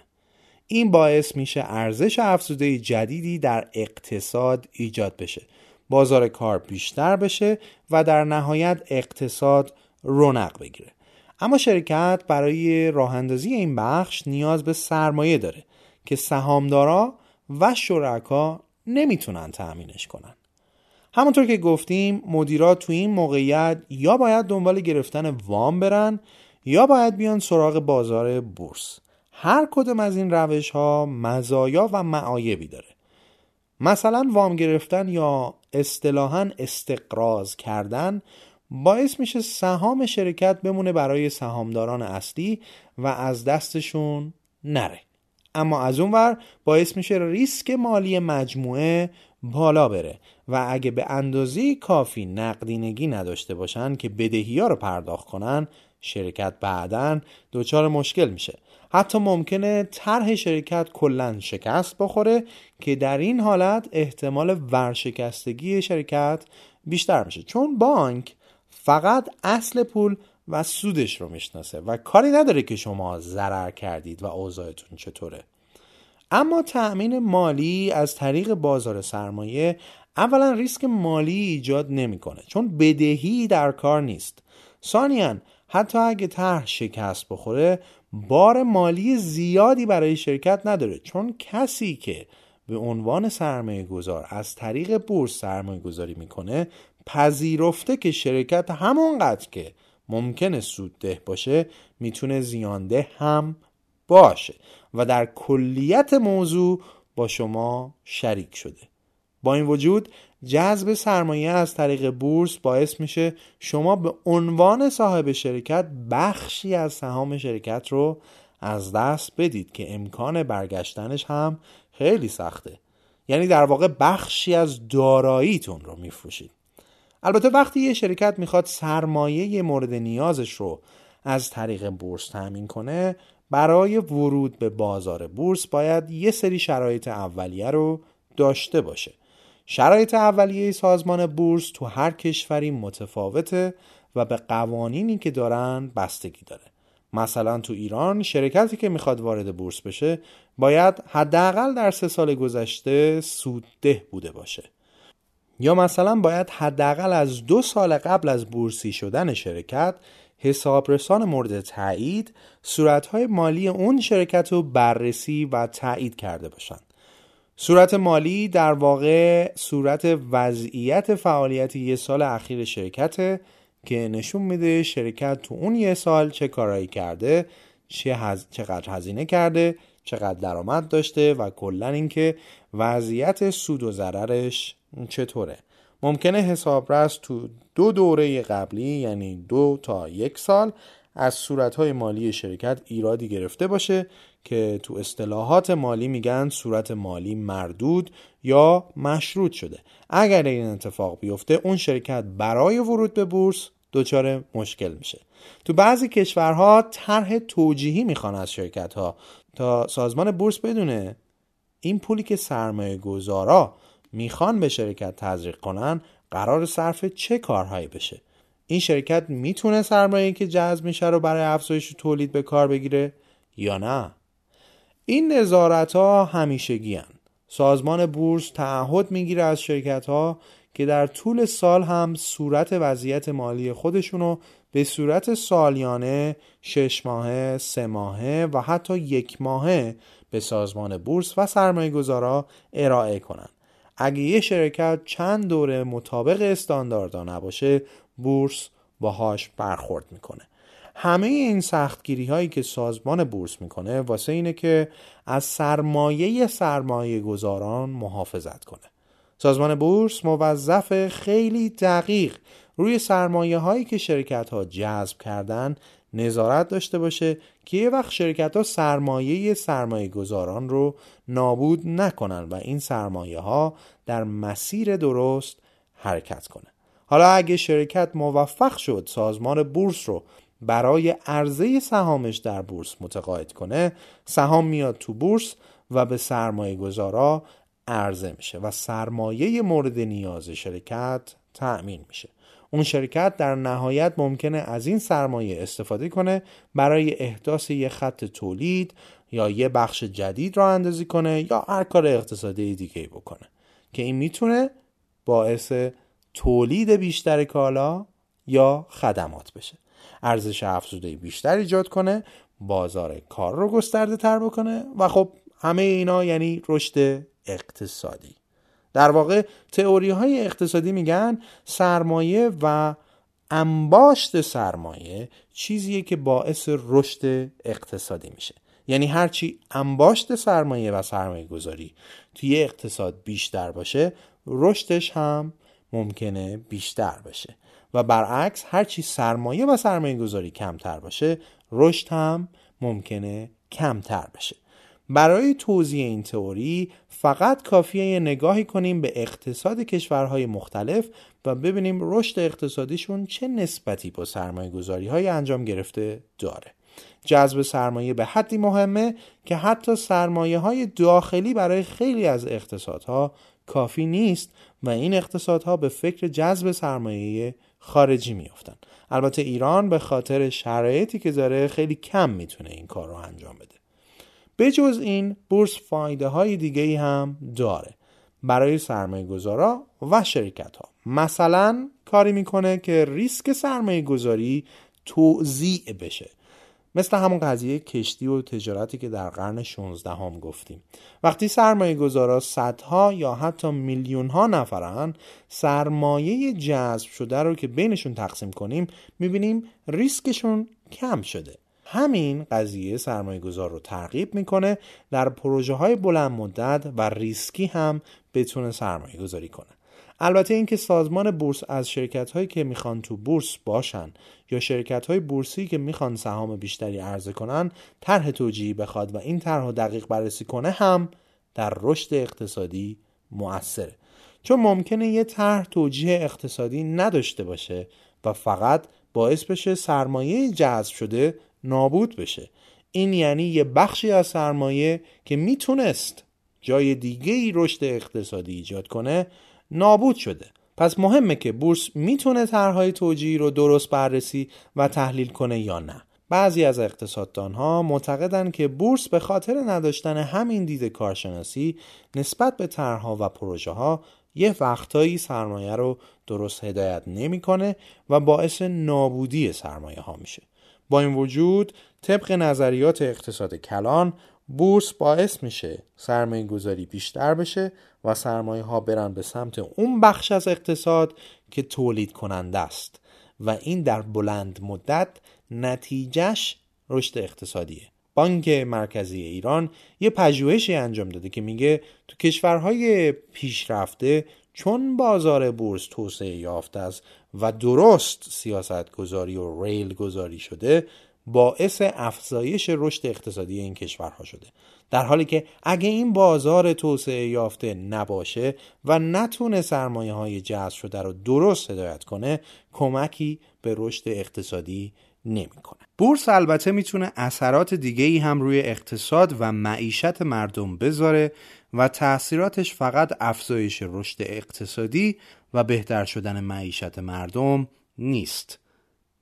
این باعث میشه ارزش افزوده جدیدی در اقتصاد ایجاد بشه، بازار کار بیشتر بشه و در نهایت اقتصاد رونق بگیره. اما شرکت برای راه اندازی این بخش نیاز به سرمایه داره که سهامدارا و شرکا نمیتونن تأمینش کنن. همونطور که گفتیم مدیرا تو این موقعیت یا باید دنبال گرفتن وام برن یا باید بیان سراغ بازار بورس. هر کدوم از این روش‌ها مزایا و معایبی داره. مثلا وام گرفتن یا اصطلاحاً استقراض کردن باعث میشه سهام شرکت بمونه برای سهامداران اصلی و از دستشون نره. اما از اونور باعث میشه ریسک مالی مجموعه بالا بره و اگه به اندازه کافی نقدینگی نداشته باشن که بدهی‌ها رو پرداخت کنن، شرکت بعداً دچار مشکل میشه. حتی ممکنه طرح شرکت کلاً شکست بخوره که در این حالت احتمال ورشکستگی شرکت بیشتر میشه، چون بانک فقط اصل پول و سودش رو میشناسه و کاری نداره که شما ضرر کردید و اوضاعتون چطوره. اما تأمین مالی از طریق بازار سرمایه اولا ریسک مالی ایجاد نمیکنه چون بدهی در کار نیست. ثانیاً حتی اگه طرح شکست بخوره بار مالی زیادی برای شرکت نداره، چون کسی که به عنوان سرمایه گذار از طریق بورس سرمایه گذاری میکنه پذیرفته که شرکت همونقدر که ممکنه سودده باشه میتونه زیانده هم باشه و در کلیت موضوع با شما شریک شده. با این وجود جذب سرمایه از طریق بورس باعث میشه شما به عنوان صاحب شرکت بخشی از سهام شرکت رو از دست بدید که امکان برگشتنش هم خیلی سخته. یعنی در واقع بخشی از داراییتون رو میفروشید. البته وقتی یه شرکت میخواد سرمایه مورد نیازش رو از طریق بورس تأمین کنه، برای ورود به بازار بورس باید یه سری شرایط اولیه رو داشته باشه. شرایط اولیه سازمان بورس تو هر کشوری متفاوته و به قوانینی که دارن بستگی داره. مثلا تو ایران شرکتی که میخواد وارد بورس بشه باید حداقل در 3 سال گذشته سودده بوده باشه، یا مثلا باید حداقل از 2 سال قبل از بورسی شدن شرکت حسابرسان مورد تایید صورت‌های مالی اون شرکت رو بررسی و تایید کرده باشن. صورت مالی در واقع صورت وضعیت فعالیت 1 سال اخیر شرکته که نشون میده شرکت تو اون 1 سال چه کارایی کرده، چقدر هزینه کرده، چقدر درآمد داشته و کلا اینکه وضعیت سود و ضررش چطوره. ممکنه حسابرس تو 2 دوره قبلی یعنی 2 تا 1 سال از صورت‌های مالی شرکت ایرادی گرفته باشه که تو اصطلاحات مالی میگن صورت مالی مردود یا مشروط شده. اگر این اتفاق بیفته اون شرکت برای ورود به بورس دچار مشکل میشه. تو بعضی کشورها طرح توجیهی میخوان از شرکت‌ها تا سازمان بورس بدونه این پولی که سرمایه گذارا میخوان به شرکت تزریق کنن قرار صرف چه کارهایی بشه. این شرکت میتونه سرمایه که جذب میشه رو برای افزایش تولید به کار بگیره یا نه. این نظارت‌ها همیشگی هستند. سازمان بورس تعهد میگیره از شرکت‌ها که در طول سال هم صورت وضعیت مالی خودشونو به صورت سالیانه، 6 ماهه، 3 ماهه و حتی 1 ماهه به سازمان بورس و سرمایه‌گذارا ارائه کنن. اگه یه شرکت چند دوره مطابق استانداردها نباشه بورس باهاش برخورد میکنه. همه این سختگیری هایی که سازمان بورس میکنه واسه اینه که از سرمایه گذاران محافظت کنه. سازمان بورس موظف خیلی دقیق روی سرمایه هایی که شرکت ها جذب کردن نظارت داشته باشه که یه وقت شرکت‌ها سرمایه‌گذاران رو نابود نکنن و این سرمایه‌ها در مسیر درست حرکت کنه. حالا اگه شرکت موفق شد سازمان بورس رو برای عرضه سهامش در بورس متقاعد کنه، سهام میاد تو بورس و به سرمایه‌گذارا عرضه میشه و سرمایه مورد نیاز شرکت تأمین میشه. اون شرکت در نهایت ممکنه از این سرمایه استفاده کنه برای احداث یه خط تولید یا یه بخش جدید راه اندازی کنه یا هر کار اقتصادی دیگه‌ای بکنه که این میتونه باعث تولید بیشتر کالا یا خدمات بشه، ارزش افزوده بیشتر ایجاد کنه، بازار کار رو گسترده تر بکنه و خب همه اینا یعنی رشد اقتصادی. در واقع تئوری های اقتصادی میگن سرمایه و انباشت سرمایه چیزیه که باعث رشد اقتصادی میشه، یعنی هرچی انباشت سرمایه و سرمایه گذاری توی اقتصاد بیشتر باشه رشدش هم ممکنه بیشتر باشه و برعکس هرچی سرمایه و سرمایه گذاری کمتر باشه رشد هم ممکنه کمتر باشه. برای توضیح این تئوری فقط کافیه یه نگاهی کنیم به اقتصاد کشورهای مختلف و ببینیم رشد اقتصادیشون چه نسبتی با سرمایه‌گذاری‌های انجام گرفته داره. جذب سرمایه به حدی مهمه که حتی سرمایه‌های داخلی برای خیلی از اقتصادها کافی نیست و این اقتصادها به فکر جذب سرمایه خارجی میافتن. البته ایران به خاطر شرایطی که داره خیلی کم میتونه این کار رو انجام بده. به جز این بورس فایده های دیگه‌ای هم داره برای سرمایه گذارا و شرکت ها. مثلا کاری میکنه که ریسک سرمایه گذاری توزیع بشه، مثل همون قضیه کشتی و تجارتی که در قرن 16 هم گفتیم. وقتی سرمایه گذارا صدها یا حتی میلیون ها نفرن، سرمایه جذب شده رو که بینشون تقسیم کنیم میبینیم ریسکشون کم شده. همین قضیه سرمایه گذار رو ترغیب میکنه در پروژه های بلند مدت و ریسکی هم بتونه سرمایه گذاری کنه. البته اینکه سازمان بورس از شرکت هایی که میخوان تو بورس باشن یا شرکت های بورسی که میخوان سهام بیشتری عرضه کنن طرح توجیهی بخواد و این طرح رو دقیق بررسی کنه هم در رشد اقتصادی مؤثره، چون ممکنه یه طرح توجیه اقتصادی نداشته باشه و فقط باعث بشه سرمایه جذب شده نابود بشه. این یعنی یه بخشی از سرمایه که میتونست جای دیگه‌ای رشد اقتصادی ایجاد کنه نابود شده. پس مهمه که بورس میتونه طرح‌های توجیهی رو درست بررسی و تحلیل کنه یا نه. بعضی از اقتصاددانها معتقدن که بورس به خاطر نداشتن همین دید کارشناسی نسبت به طرح‌ها و پروژه‌ها یه وقتایی سرمایه رو درست هدایت نمی‌کنه و باعث نابودی سرمایه‌ها میشه. با این وجود طبق نظریات اقتصاد کلان بورس باعث میشه سرمایه گذاری بیشتر بشه و سرمایه ها برن به سمت اون بخش از اقتصاد که تولید کننده است و این در بلند مدت نتیجهش رشد اقتصادیه. بانک مرکزی ایران یه پژوهشی انجام داده که میگه تو کشورهای پیشرفته چون بازار بورس توسعه یافته است و درست سیاست گذاری و ریل گذاری شده باعث افزایش رشد اقتصادی این کشورها شده، در حالی که اگه این بازار توسعه یافته نباشه و نتونه سرمایه های جذب شده رو درست هدایت کنه کمکی به رشد اقتصادی نمی‌کنه. بورس البته میتونه اثرات دیگه‌ای هم روی اقتصاد و معیشت مردم بذاره و تأثیراتش فقط افزایش رشد اقتصادی و بهتر شدن معیشت مردم نیست.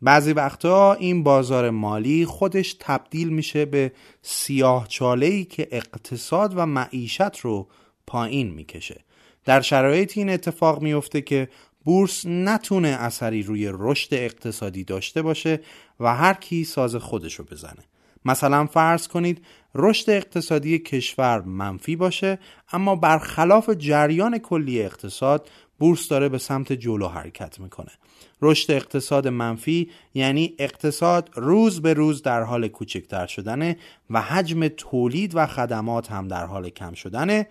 بعضی وقتا این بازار مالی خودش تبدیل میشه به سیاه‌چاله‌ای که اقتصاد و معیشت رو پایین میکشه. در شرایطی این اتفاق میفته که بورس نتونه اثری روی رشد اقتصادی داشته باشه و هر کی ساز خودش رو بزنه. مثلا فرض کنید رشد اقتصادی کشور منفی باشه اما برخلاف جریان کلی اقتصاد بورس داره به سمت جلو حرکت میکنه. رشد اقتصاد منفی یعنی اقتصاد روز به روز در حال کوچکتر شدنه و حجم تولید و خدمات هم در حال کم شدنه،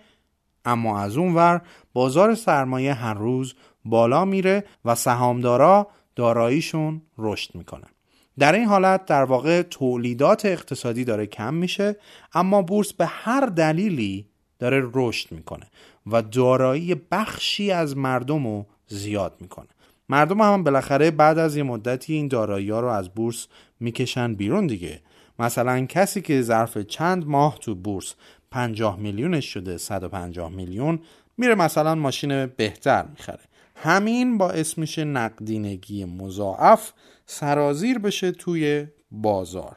اما از اون ور بازار سرمایه هر روز بالا میره و سهامدارا داراییشون رشد میکنه. در این حالت در واقع تولیدات اقتصادی داره کم میشه، اما بورس به هر دلیلی داره رشد میکنه و دارایی بخشی از مردم رو زیاد میکنه. مردم هم بالاخره بعد از یه مدتی این دارایی ها رو از بورس میکشن بیرون دیگه. مثلا کسی که ظرف چند ماه تو بورس 50 میلیونش شده 150 میلیون میره مثلا ماشین بهتر میخره، همین باعث میشه نقدینگی مضاعف سرازیر بشه توی بازار،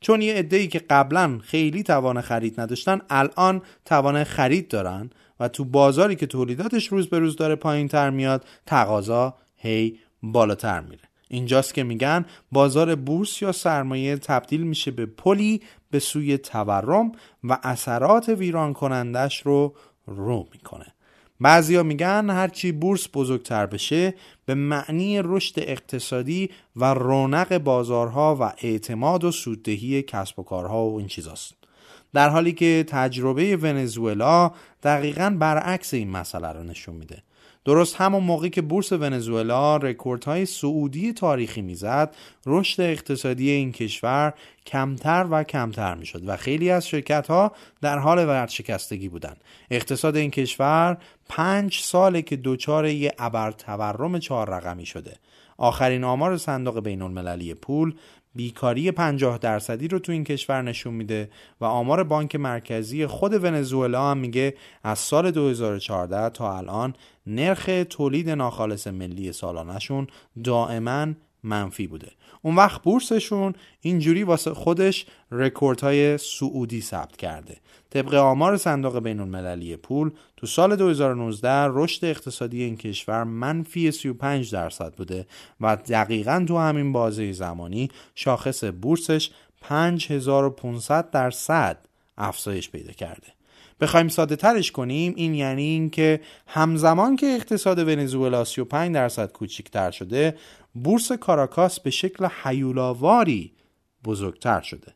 چون یه عده‌ای که قبلا خیلی توان خرید نداشتن الان توان خرید دارن و تو بازاری که تولیداتش روز به روز داره پایین تر میاد تقاضا هی بالاتر میره. اینجاست که میگن بازار بورس یا سرمایه تبدیل میشه به پلی به سوی تورم و اثرات ویران کنندش رو میکنه. بعضیا میگن هرچی بورس بزرگتر بشه به معنی رشد اقتصادی و رونق بازارها و اعتماد و سوددهی کسب و کارها و این چیزاست، در حالی که تجربه ونزوئلا دقیقاً برعکس این مسئله رو نشون میده. درست همون موقعی که بورس ونزوئلا رکوردهای صعودی تاریخی میزد، رشد اقتصادی این کشور کمتر و کمتر میشد و خیلی از شرکت‌ها در حال ورشکستگی بودن. اقتصاد این کشور 5 ساله که دچار یه ابرتورم 4 رقمی شده. آخرین آمار صندوق بین المللی پول بیکاری 50% رو تو این کشور نشون میده و آمار بانک مرکزی خود ونزوئلا هم میگه از سال 2014 تا الان نرخ تولید ناخالص ملی سالانهشون دائما منفی بوده. اون وقت بورسشون اینجوری واسه خودش رکوردهای صعودی ثبت کرده. طبق آمار صندوق بین المللی پول تو سال 2019 رشد اقتصادی این کشور منفی 35% بوده و دقیقاً تو همین بازه زمانی شاخص بورسش 5500% افزایش پیدا کرده. بخوایم ساده ترش کنیم این یعنی این که همزمان که اقتصاد ونزوئلا 35% کوچکتر شده، بورس کاراکاس به شکل هیولاواری بزرگتر شده.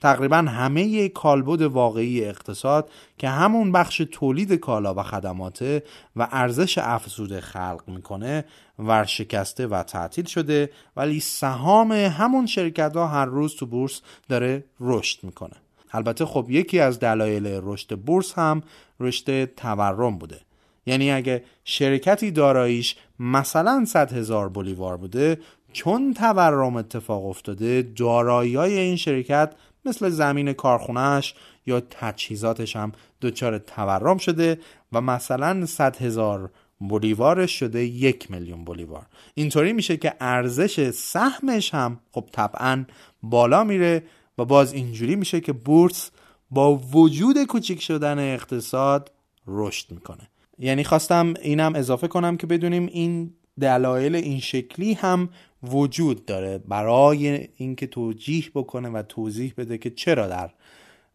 تقریبا همه کالبد واقعی اقتصاد که همون بخش تولید کالا و خدمات و ارزش افزوده خلق میکنه ورشکسته و تعطیل شده، ولی سهام همون شرکت ها هر روز تو بورس داره رشد میکنه. البته خب یکی از دلایل رشد بورس هم رشد تورم بوده، یعنی اگه شرکتی داراییش مثلا 100,000 بولیوار بوده، چون تورم اتفاق افتاده دارایی‌های این شرکت مثل زمین کارخونهش یا تجهیزاتش هم دچار تورم شده و مثلا 100,000 بولیوارش شده 1,000,000 بولیوار. اینطوری میشه که ارزش سهمش هم خب طبعا بالا میره و باز اینجوری میشه که بورس با وجود کوچک شدن اقتصاد رشد میکنه. یعنی خواستم اینم اضافه کنم که بدونیم این دلایل این شکلی هم وجود داره برای اینکه توجیه بکنه و توضیح بده که چرا در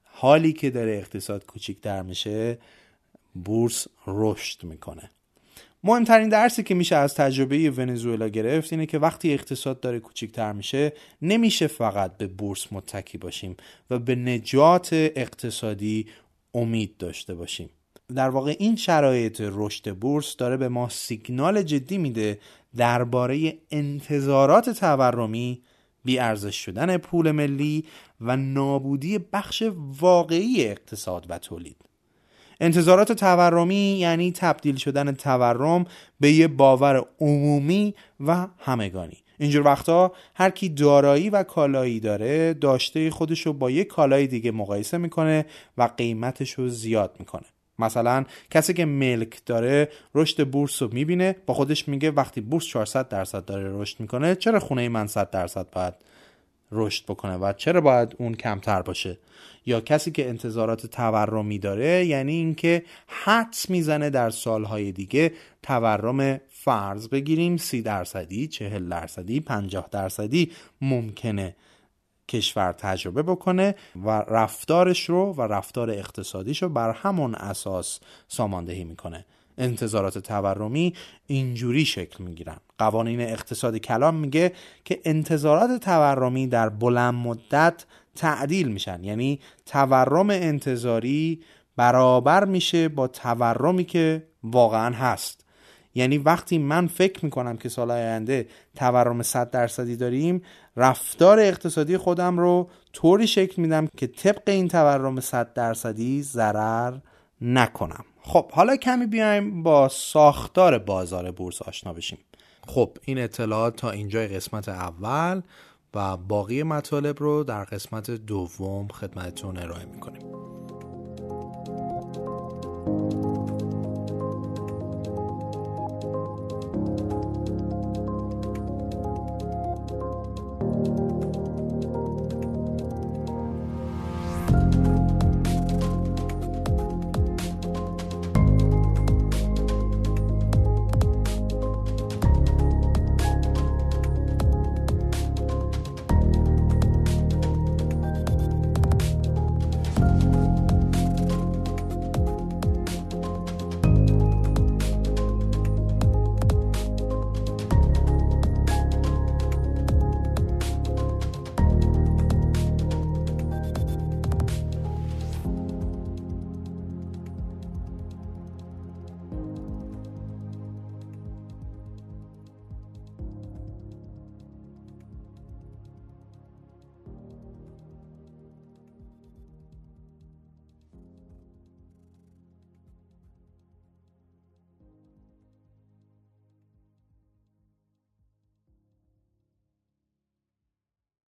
حالی که داره اقتصاد کوچکتر میشه بورس رشد میکنه. مهمترین درسی که میشه از تجربه ونزوئلا گرفت اینه که وقتی اقتصاد داره کوچکتر میشه نمیشه فقط به بورس متکی باشیم و به نجات اقتصادی امید داشته باشیم. در واقع این شرایط رشد بورس داره به ما سیگنال جدی میده درباره انتظارات تورمی، بی‌ارزش شدن پول ملی و نابودی بخش واقعی اقتصاد و تولید. انتظارات تورمی یعنی تبدیل شدن تورم به یه باور عمومی و همگانی. اینجور وقتا هر کی دارایی و کالایی داره داشته خودشو با یه کالای دیگه مقایسه میکنه و قیمتشو زیاد میکنه. مثلا کسی که ملک داره رشد بورس رو میبینه، با خودش میگه وقتی بورس 400% داره رشد میکنه چرا خونه من 100% باید رشد بکنه و چرا باید اون کمتر باشه. یا کسی که انتظارات تورمی داره یعنی اینکه حدس میزنه در سالهای دیگه تورم فرض بگیریم 30%، 40%، 50% ممکنه کشور تجربه بکنه و رفتارش رو و رفتار اقتصادیش رو بر همون اساس ساماندهی میکنه. انتظارات تورمی اینجوری شکل میگیرن. قوانین اقتصاد کلان میگه که انتظارات تورمی در بلند مدت تعدیل میشن، یعنی تورم انتظاری برابر میشه با تورمی که واقعا هست. یعنی وقتی من فکر میکنم که سال آینده تورم 100% داریم، رفتار اقتصادی خودم رو طوری شکل میدم که طبق این تورم 100% ضرر نکنم. خب حالا کمی بیایم با ساختار بازار بورس آشنا بشیم. خب این اطلاعات تا اینجای قسمت اول و باقی مطالب رو در قسمت دوم خدمتتون ارائه میکنیم.